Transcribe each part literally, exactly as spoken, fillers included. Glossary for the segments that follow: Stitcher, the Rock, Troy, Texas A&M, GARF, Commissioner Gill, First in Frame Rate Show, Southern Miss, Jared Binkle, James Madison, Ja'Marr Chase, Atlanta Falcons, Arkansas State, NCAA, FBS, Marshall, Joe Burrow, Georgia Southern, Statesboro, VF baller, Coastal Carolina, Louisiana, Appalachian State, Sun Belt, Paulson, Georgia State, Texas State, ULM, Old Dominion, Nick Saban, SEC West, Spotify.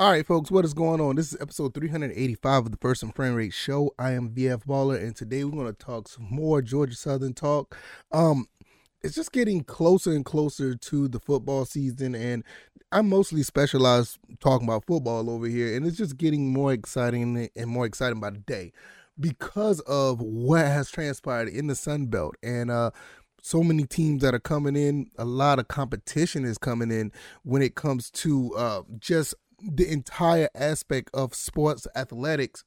All right, folks, what is going on? This is episode three eighty-five of the First in Frame Rate Show. I am V F Baller, and today we're going to talk some more Georgia Southern talk. Um, it's just getting closer and closer to the football season, and I mostly specialize talking about football over here, and it's just getting more exciting and more exciting by the day because of what has transpired in the Sun Belt. And uh, so many teams that are coming in, a lot of competition is coming in when it comes to uh, just the entire aspect of sports athletics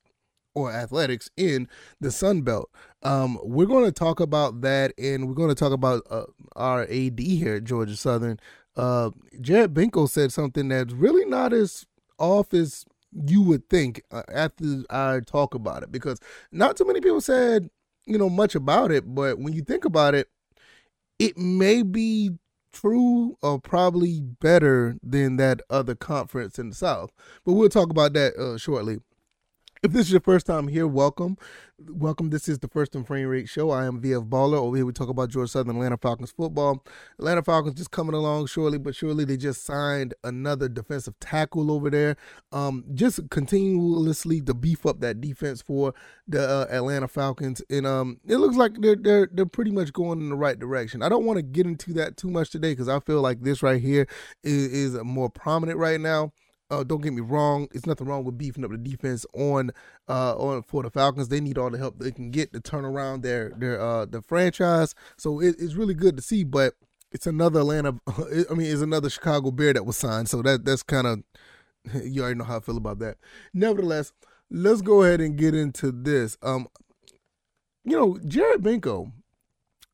or athletics in the Sun Belt. Um, we're going to talk about that, and we're going to talk about uh, our A D here at Georgia Southern. Uh, Jared Binkle said something that's really not as off as you would think uh, after I talk about it, because not too many people said, you know, much about it, but when you think about it, it may be true or probably better than that other conference in the South. But we'll talk about that uh, shortly. If this is your first time here, welcome. Welcome. This is the First in Frame Rate Show. I am V F Baller. Over here we talk about Georgia Southern, Atlanta Falcons football. Atlanta Falcons just coming along surely, but surely they just signed another defensive tackle over there. Um, just continuously to beef up that defense for the uh, Atlanta Falcons, and um, it looks like they're they're they're pretty much going in the right direction. I don't want to get into that too much today because I feel like this right here is, is more prominent right now. Uh, don't get me wrong. It's nothing wrong with beefing up the defense on, uh, on for the Falcons. They need all the help they can get to turn around their their uh the franchise. So it, it's really good to see. But it's another Atlanta. I mean, it's another Chicago Bear that was signed. So that that's kind of, you already know how I feel about that. Nevertheless, let's go ahead and get into this. Um, you know, Jared Binkle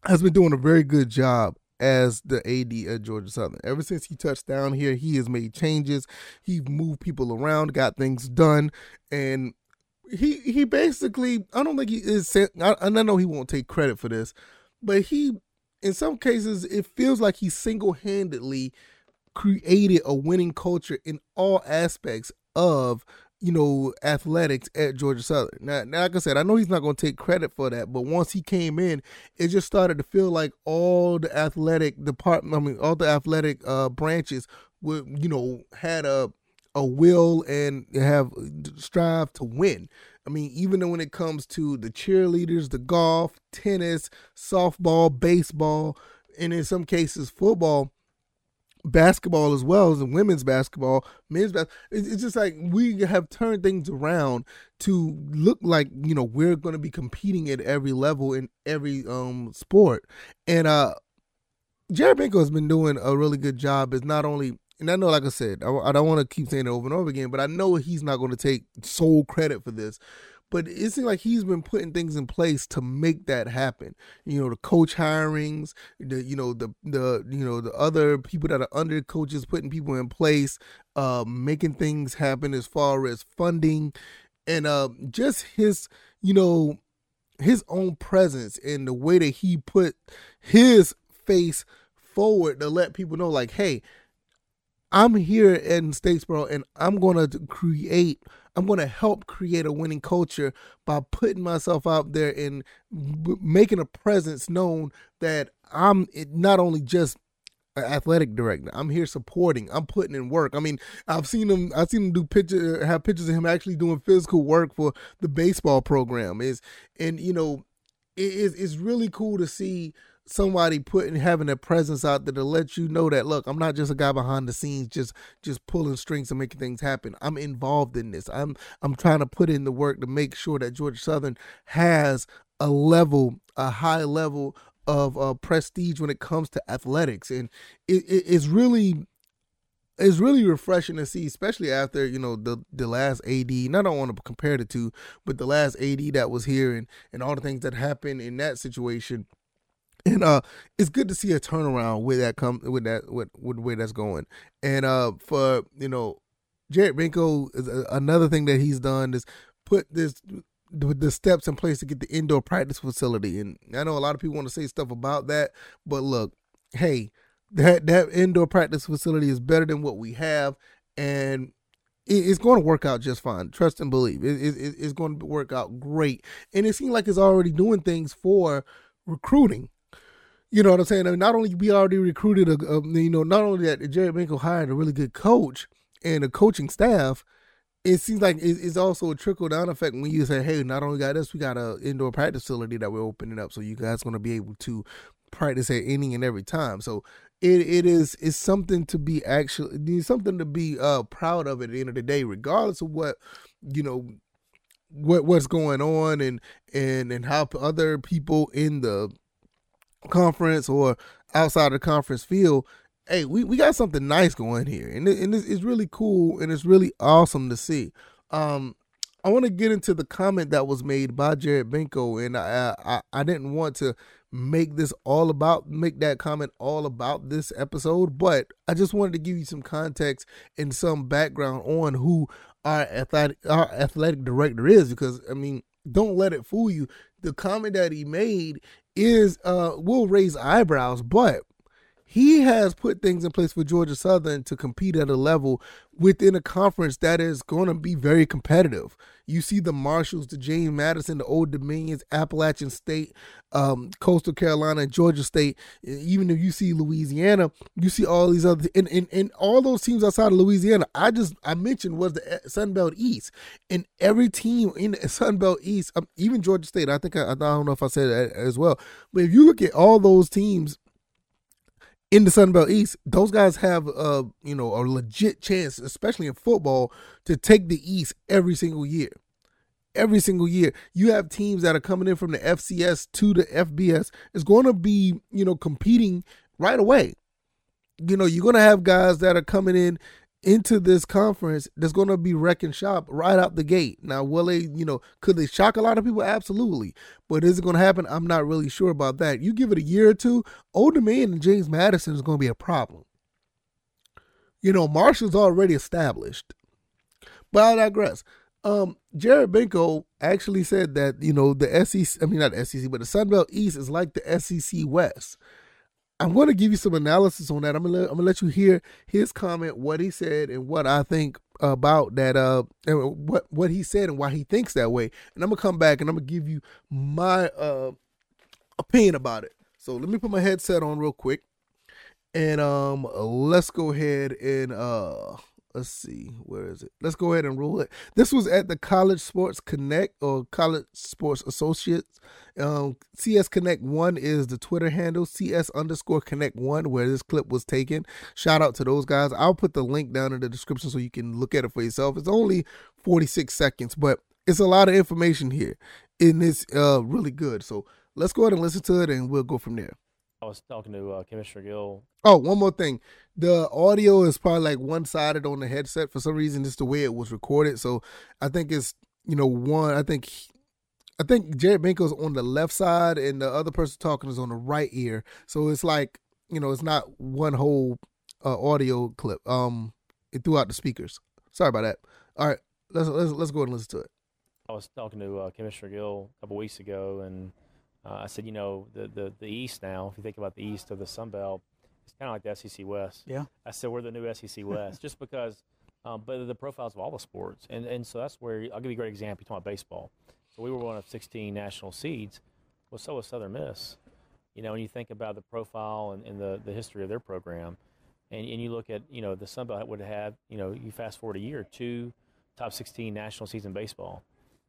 has been doing a very good job as the A D at Georgia Southern. Ever since he touched down here, he has made changes. He moved people around, got things done, and he he basically, I don't think he is, I, I know he won't take credit for this, but he, in some cases, it feels like he single-handedly created a winning culture in all aspects of, you know, athletics at Georgia Southern. Now, now, like I said, I know he's not going to take credit for that, but once he came in, it just started to feel like all the athletic department, I mean, all the athletic uh, branches were, you know, had a a will and have strive to win. I mean, even when it comes to the cheerleaders, the golf, tennis, softball, baseball, and in some cases football, basketball as well as women's basketball, men's basketball. It's just like we have turned things around to look like, you know, we're going to be competing at every level in every um sport. And uh, Jared Binkle has been doing a really good job. Is not only, and I know, like I said, I, I don't want to keep saying it over and over again, but I know he's not going to take sole credit for this. But it seems like he's been putting things in place to make that happen. You know, the coach hirings, the you know the the you know the other people that are under coaches, putting people in place, uh, making things happen as far as funding, and uh, just his you know his own presence and the way that he put his face forward to let people know, like, hey, I'm here in Statesboro, and I'm going to create. I'm going to help create a winning culture by putting myself out there and b- making a presence known that I'm not only just an athletic director. I'm here supporting. I'm putting in work. I mean, I've seen him. I've seen him do picture, have pictures of him actually doing physical work for the baseball program. Is and you know, it, it's, it's really cool to see somebody putting having a presence out there to let you know that, look, I'm not just a guy behind the scenes just just pulling strings and making things happen. I'm involved in this. I'm I'm trying to put in the work to make sure that Georgia Southern has a level, a high level of uh, prestige when it comes to athletics, and it, it, it's really it's really refreshing to see, especially after you know the the last A D. And I don't want to compare the two, but the last A D that was here and and all the things that happened in that situation. And uh, it's good to see a turnaround with that come with that with, with the way that's going. And uh, for you know, Jared Binkle, is a, another thing that he's done is put this the, the steps in place to get the indoor practice facility. And I know a lot of people want to say stuff about that, but look, hey, that that indoor practice facility is better than what we have, and it's going to work out just fine. Trust and believe. It, it, it's going to work out great. And it seems like it's already doing things for recruiting. You know what I'm saying? I mean, not only we already recruited, a, a, you know, not only that, Jared Binkle hired a really good coach, and the coaching staff, it seems like it's also a trickle-down effect when you say, hey, not only got this, we got an indoor practice facility that we're opening up, so you guys are going to be able to practice at any and every time. So it it is it's something to be actually it's something to be uh, proud of at the end of the day, regardless of what, you know, what what's going on and and and how other people in the conference or outside of the conference feel. Hey, we, we got something nice going here, and and it's, it's really cool, and it's really awesome to see. Um, I want to get into the comment that was made by Jared Binkle, and I, I I didn't want to make this all about make that comment all about this episode, but I just wanted to give you some context and some background on who our athletic our athletic director is, because I mean, don't let it fool you. The comment that he made is uh will raise eyebrows, but he has put things in place for Georgia Southern to compete at a level within a conference that is going to be very competitive. You see the Marshalls, the James Madison, the Old Dominions, Appalachian State, um, Coastal Carolina, Georgia State. Even if you see Louisiana, you see all these other and, and, and all those teams outside of Louisiana. I just I mentioned was the Sun Belt East, and every team in the Sun Belt East, um, even Georgia State. I think I, I don't know if I said that as well, but if you look at all those teams in the Sun Belt East, those guys have, uh, you know, a legit chance, especially in football, to take the East every single year. Every single year, you have teams that are coming in from the F C S to the F B S. It's going to be, you know, competing right away. You know, you're going to have guys that are coming in into this conference that's going to be wrecking shop right out the gate. Now, will they, you know, could they shock a lot of people? Absolutely. But is it going to happen? I'm not really sure about that. You give it a year or two, Old Dominion and James Madison is going to be a problem. You know, Marshall's already established. But I digress. Um, Jared Binkle actually said that, you know, the S E C, I mean, not the S E C, but the Sun Belt East is like the S E C West. I'm going to give you some analysis on that. I'm going to let, I'm going to let you hear his comment, what he said, and what I think about that, uh, and what, what he said and why he thinks that way. And I'm going to come back and I'm going to give you my uh, opinion about it. So let me put my headset on real quick. And um, let's go ahead and uh, let's see, where is it? Let's go ahead and roll it. This was at the College Sports Connect or College Sports Associates. Um, C S Connect One is the Twitter handle, C S underscore Connect One, where this clip was taken. Shout out to those guys. I'll put the link down in the description so you can look at it for yourself. It's only forty-six seconds, but it's a lot of information here, and it's uh, really good. So let's go ahead and listen to it, and we'll go from there. I was talking to uh, Commissioner Gill. Oh, one more thing. The audio is probably like one-sided on the headset for some reason. It's the way it was recorded. So I think it's, you know, one, I think, I think Jared Binkle's on the left side and the other person talking is on the right ear. So it's like, you know, it's not one whole uh, audio clip um, throughout the speakers. Sorry about that. All right, let's, let's, let's go ahead and listen to it. I was talking to uh, Commissioner Gill a couple weeks ago, and Uh, I said, you know, the, the, the East now, if you think about the East of the Sun Belt, it's kind of like the S E C West. Yeah. I said, we're the new S E C West just because, um, but the profiles of all the sports. And and so that's where, I'll give you a great example. You're talking about baseball. So we were one of sixteen national seeds. Well, so was Southern Miss. You know, when you think about the profile and, and the, the history of their program, and, and you look at, you know, the Sun Belt would have, you know, you fast forward a year, two top sixteen national seeds in baseball.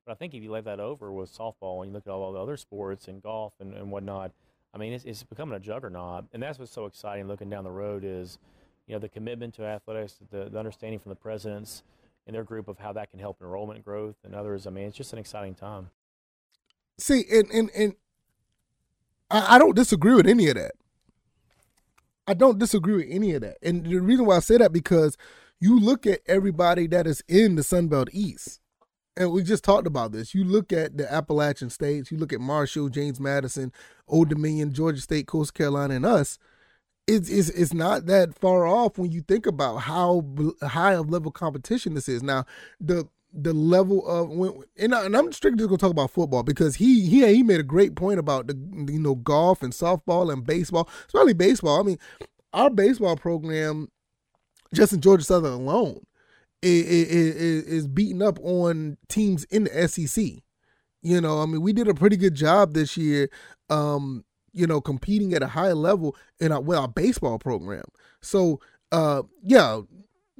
But I think if you lay that over with softball and you look at all the other sports and golf and, and whatnot, I mean, it's, it's becoming a juggernaut. And that's what's so exciting looking down the road is, you know, the commitment to athletics, the, the understanding from the presidents and their group of how that can help enrollment growth and others. I mean, it's just an exciting time. See, and, and, and I, I don't disagree with any of that. I don't disagree with any of that. And the reason why I say that, because you look at everybody that is in the Sun Belt East. And we just talked about this. You look at the Appalachian states, you look at Marshall, James Madison, Old Dominion, Georgia State, Coastal Carolina, and us. It's, it's, it's not that far off when you think about how high of level competition this is. Now, the the level of when, and, I, and I'm strictly just gonna talk about football because he he he made a great point about the you know golf and softball and baseball, especially baseball. I mean, our baseball program, just in Georgia Southern alone, is beating up on teams in the S E C. You know, I mean, we did a pretty good job this year, um, you know, competing at a high level in our, with our baseball program. So, uh, yeah,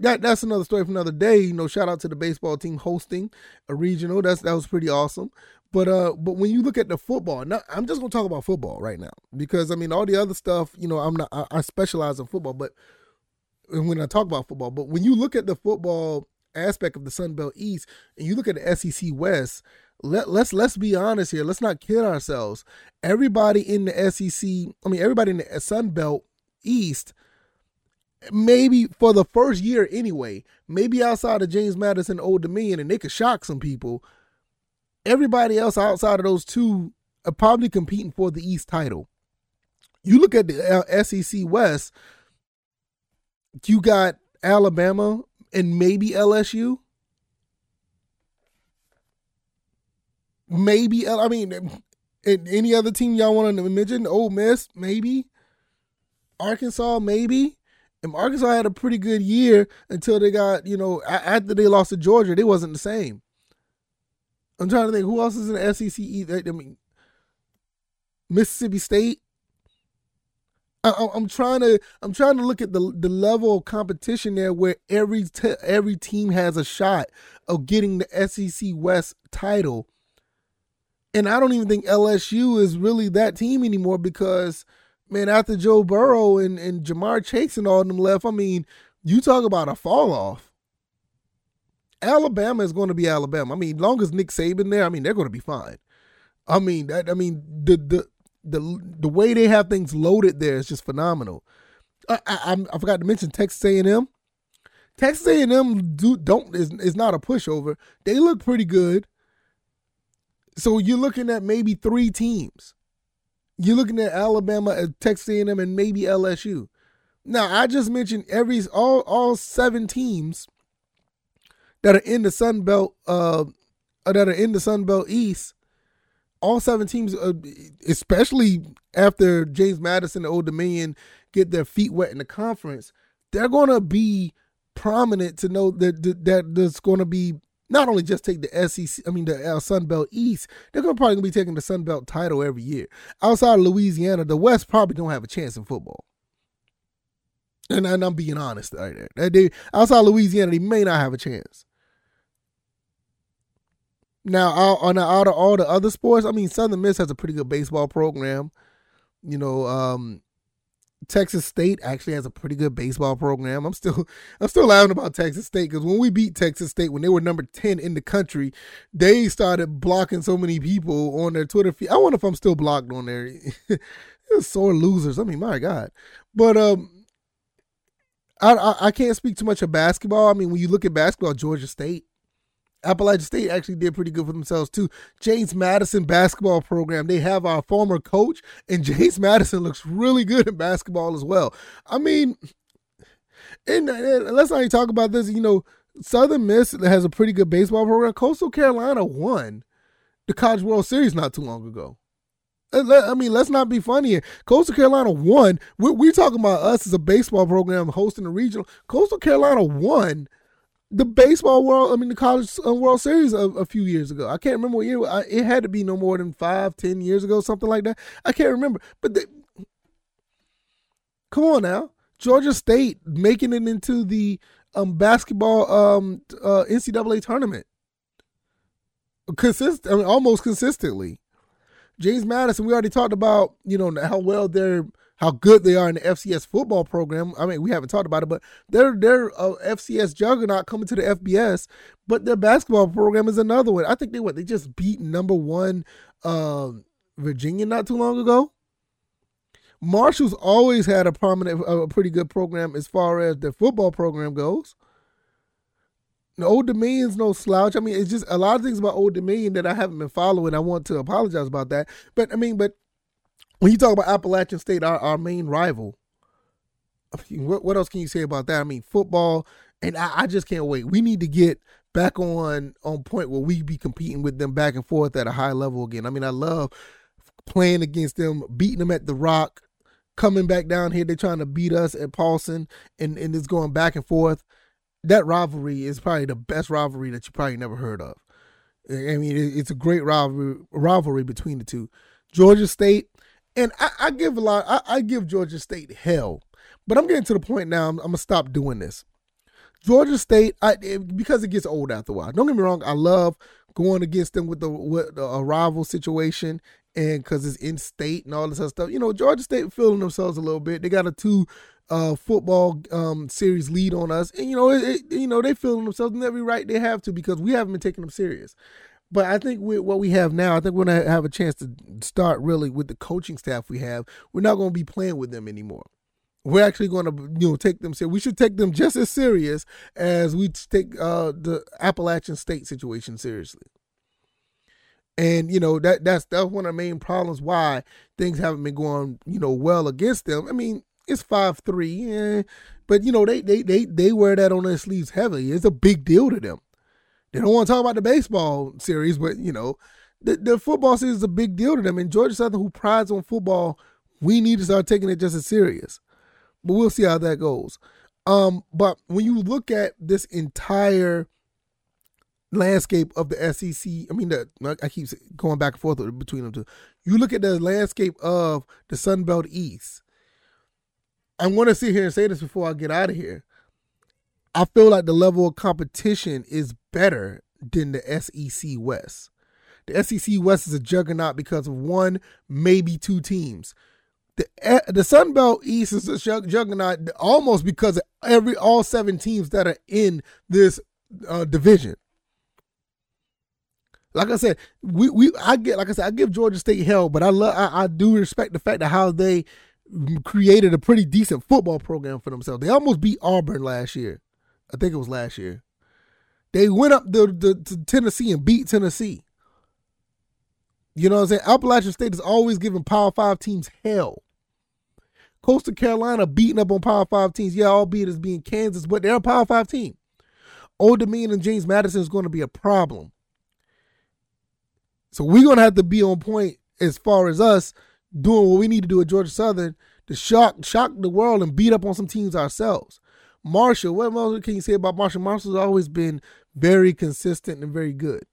that that's another story for another day. You know, shout out to the baseball team hosting a regional. That's that was pretty awesome. But uh, but when you look at the football, now, I'm just gonna talk about football right now because I mean all the other stuff. You know, I'm not I, I specialize in football, but when I talk about football, but when you look at the football aspect of the Sun Belt East and you look at the S E C West, let let's let's be honest here. Let's not kid ourselves. Everybody in the S E C, I mean everybody in the Sun Belt East. Maybe for the first year anyway, maybe outside of James Madison, Old Dominion, and they could shock some people, everybody else outside of those two are probably competing for the East title. You look at the S E C West, you got Alabama and maybe L S U. Maybe, I mean, any other team y'all want to mention? Ole Miss, maybe. Arkansas, maybe. And Arkansas had a pretty good year until they got, you know, after they lost to Georgia, they wasn't the same. I'm trying to think who else is in the S E C either. I mean, Mississippi State. I, I'm trying to I'm trying to look at the the level of competition there, where every te- every team has a shot of getting the S E C West title. And I don't even think L S U is really that team anymore because. Man, after Joe Burrow and, and Ja'Marr Chase and all of them left, I mean, you talk about a fall-off. Alabama is going to be Alabama. I mean, long as Nick Saban there, I mean, they're going to be fine. I mean, that, I mean, the the the the way they have things loaded there is just phenomenal. I I, I forgot to mention Texas A and M. Texas A and M do don't is is not a pushover. They look pretty good. So you're looking at maybe three teams. You're looking at Alabama, Texas A and M, and maybe L S U. Now, I just mentioned every all all seven teams that are in the Sun Belt, uh, that are in the Sun Belt East. All seven teams, uh, especially after James Madison and Old Dominion get their feet wet in the conference, they're going to be prominent to know that that there's going to be. Not only just take the S E C, I mean the uh, Sun Belt East, they're gonna probably gonna be taking the Sun Belt title every year. Outside of Louisiana, the West probably don't have a chance in football. And, and I'm being honest right there. They, outside of Louisiana, they may not have a chance. Now, on out of all the other sports, I mean, Southern Miss has a pretty good baseball program. You know, um, Texas State actually has a pretty good baseball program. I'm still, I'm still laughing about Texas State because when we beat Texas State, when they were number ten in the country, they started blocking so many people on their Twitter feed. I wonder if I'm still blocked on there. Sore losers. I mean, my God. But um, I, I I can't speak too much of basketball. I mean, when you look at basketball, Georgia State, Appalachian State actually did pretty good for themselves too. James Madison basketball program. They have our former coach, and James Madison looks really good in basketball as well. I mean, and, and let's not even talk about this. You know, Southern Miss has a pretty good baseball program. Coastal Carolina won the College World Series not too long ago. I mean, let's not be funny here. Coastal Carolina won. We're, we're talking about us as a baseball program hosting a regional. Coastal Carolina won the baseball world, I mean, the College World Series a, a few years ago. I can't remember what year. I, it had to be no more than five, ten years ago, something like that. I can't remember. But they, come on now. Georgia State making it into the um, basketball um, uh, N C double A tournament. Consist, I mean, almost consistently. James Madison, we already talked about, you know, how well they're how good they are in the F C S football program. I mean, we haven't talked about it, but they're, they're a F C S juggernaut coming to the F B S, but their basketball program is another one. I think they what they just beat number one uh, Virginia not too long ago. Marshall's always had a prominent, a pretty good program as far as their football program goes. The Old Dominion's no slouch. I mean, it's just a lot of things about Old Dominion that I haven't been following. I want to apologize about that. But, I mean, but, when you talk about Appalachian State, our, our main rival, I mean, what, what else can you say about that? I mean, football, and I, I just can't wait. We need to get back on, on point where we be competing with them back and forth at a high level again. I mean, I love playing against them, beating them at the Rock, coming back down here. They're trying to beat us at Paulson, and, and it's going back and forth. That rivalry is probably the best rivalry that you probably never heard of. I mean, it, it's a great rivalry, rivalry between the two. Georgia State. And I, I give a lot, I, I give Georgia State hell, but I'm getting to the point now, I'm, I'm going to stop doing this. Georgia State, I, it, because it gets old after a while. Don't get me wrong, I love going against them with the, with the arrival situation, and because it's in state and all this other stuff. You know, Georgia State feeling themselves a little bit. They got a two uh, football um, series lead on us, and you know, it, it, you know, they feeling themselves in every right they have to, because we haven't been taking them serious. But I think with what we have now, I think we're going to have a chance to start really with the coaching staff we have. We're not going to be playing with them anymore. We're actually going to, you know, take them serious. We should take them just as serious as we take uh, the Appalachian State situation seriously. And, you know, that that's that's one of the main problems why things haven't been going, you know, well against them. I mean, it's five three, eh, but, you know, they, they, they, they wear that on their sleeves heavily. It's a big deal to them. They don't want to talk about the baseball series, but, you know, the, the football series is a big deal to them. And Georgia Southern, who prides on football, we need to start taking it just as serious. But we'll see how that goes. Um, but when you look at this entire landscape of the S E C, I mean, the, I keep going back and forth between them two. You look at the landscape of the Sun Belt East. I want to sit here and say this before I get out of here. I feel like the level of competition is better than the S E C West. The S E C West is a juggernaut because of one, maybe two teams. The the Sun Belt East is a juggernaut almost because of every all seven teams that are in this uh, division. Like I said, we we I get like I said I give Georgia State hell, but I love I, I do respect the fact that how they created a pretty decent football program for themselves. They almost beat Auburn last year. I think it was last year. They went up the, the, to Tennessee and beat Tennessee. You know what I'm saying? Appalachian State is always giving Power Five teams hell. Coastal Carolina beating up on Power Five teams. Yeah, albeit as being Kansas, but they're a Power Five team. Old Dominion and James Madison is going to be a problem. So we're going to have to be on point as far as us doing what we need to do at Georgia Southern to shock, shock the world and beat up on some teams ourselves. Marshall, what else can you say about Marshall? Marshall's always been very consistent and very good.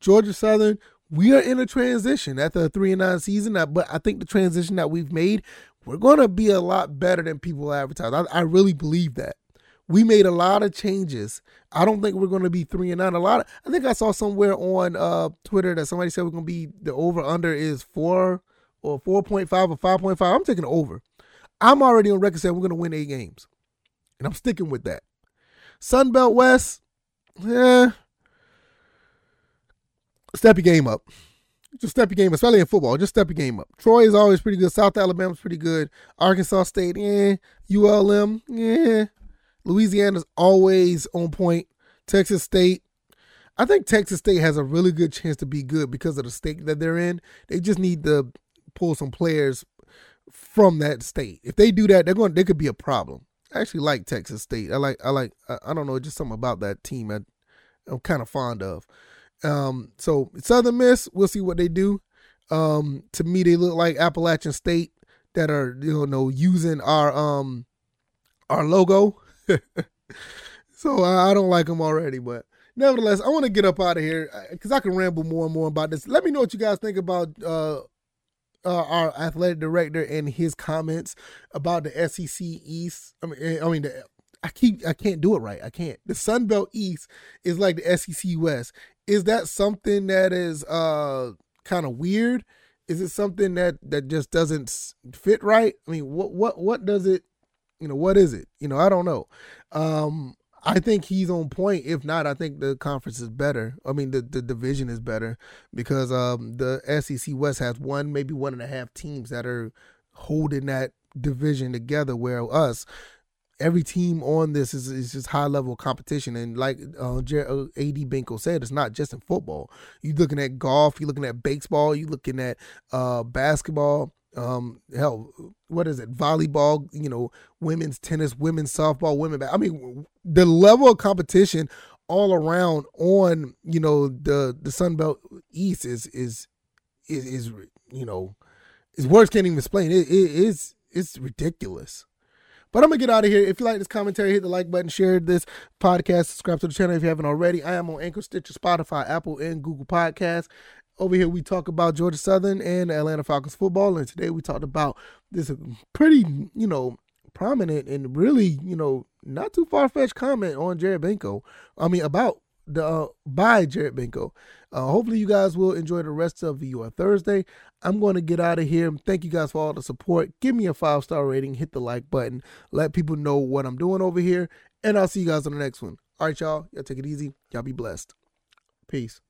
Georgia Southern, we are in a transition after a three and nine season, but I think the transition that we've made, we're going to be a lot better than people advertise. I, I really believe that. We made a lot of changes. I don't think we're going to be three and nine. A lot. Of, I think I saw somewhere on uh, Twitter that somebody said we're going to be, the over under is four or four point five or five point five. I'm taking the over. I'm already on record saying we're going to win eight games. And I'm sticking with that. Sun Belt West, yeah. Step your game up. Just step your game up, especially in football. Just step your game up. Troy is always pretty good. South Alabama's pretty good. Arkansas State, yeah. U L M, yeah. Louisiana's always on point. Texas State. I think Texas State has a really good chance to be good because of the state that they're in. They just need to pull some players from that state. If they do that, they're going. They could be a problem. I actually like Texas State. I like, I like, I don't know, just something about that team I, I'm kind of fond of. Um, so Southern Miss, we'll see what they do. Um, to me, they look like Appalachian State that are, you know, using our, um, our logo. So I, I don't like them already, but nevertheless, I want to get up out of here because I can ramble more and more about this. Let me know what you guys think about, uh, Uh, our athletic director and his comments about the S E C East. I mean, I mean, the, I keep, I can't do it right. I can't. The Sun Belt East is like the S E C West. Is that something that is uh kind of weird? Is it something that, that just doesn't fit right? I mean, what, what, what does it, you know, what is it? You know, I don't know. Um, I think he's on point. If not, I think the conference is better. I mean, the, the division is better because um, the S E C West has one, maybe one and a half teams that are holding that division together, where us, every team on this is, is just high-level competition. And like uh, Jared, A D Binkle said, it's not just in football. You're looking at golf. You're looking at baseball. You're looking at uh, basketball. Um, hell, what is it? Volleyball, you know, women's tennis, women's softball, women. I mean, the level of competition all around on, you know, the, the Sun Belt East is, is, is, is, you know, is words can't even explain it. It is, it's ridiculous. But I'm going to get out of here. If you like this commentary, hit the like button, share this podcast, subscribe to the channel if you haven't already. I am on Anchor, Stitcher, Spotify, Apple, and Google Podcasts. Over here, we talk about Georgia Southern and Atlanta Falcons football, and today we talked about this pretty, you know, prominent and really, you know, not too far-fetched comment on Jared Binkle. I mean, about the uh, by Jared Binkle. Uh, hopefully you guys will enjoy the rest of your Thursday. I'm going to get out of here. Thank you guys for all the support. Give me a five-star rating. Hit the like button. Let people know what I'm doing over here. And I'll see you guys on the next one. All right, y'all. Y'all take it easy. Y'all be blessed. Peace.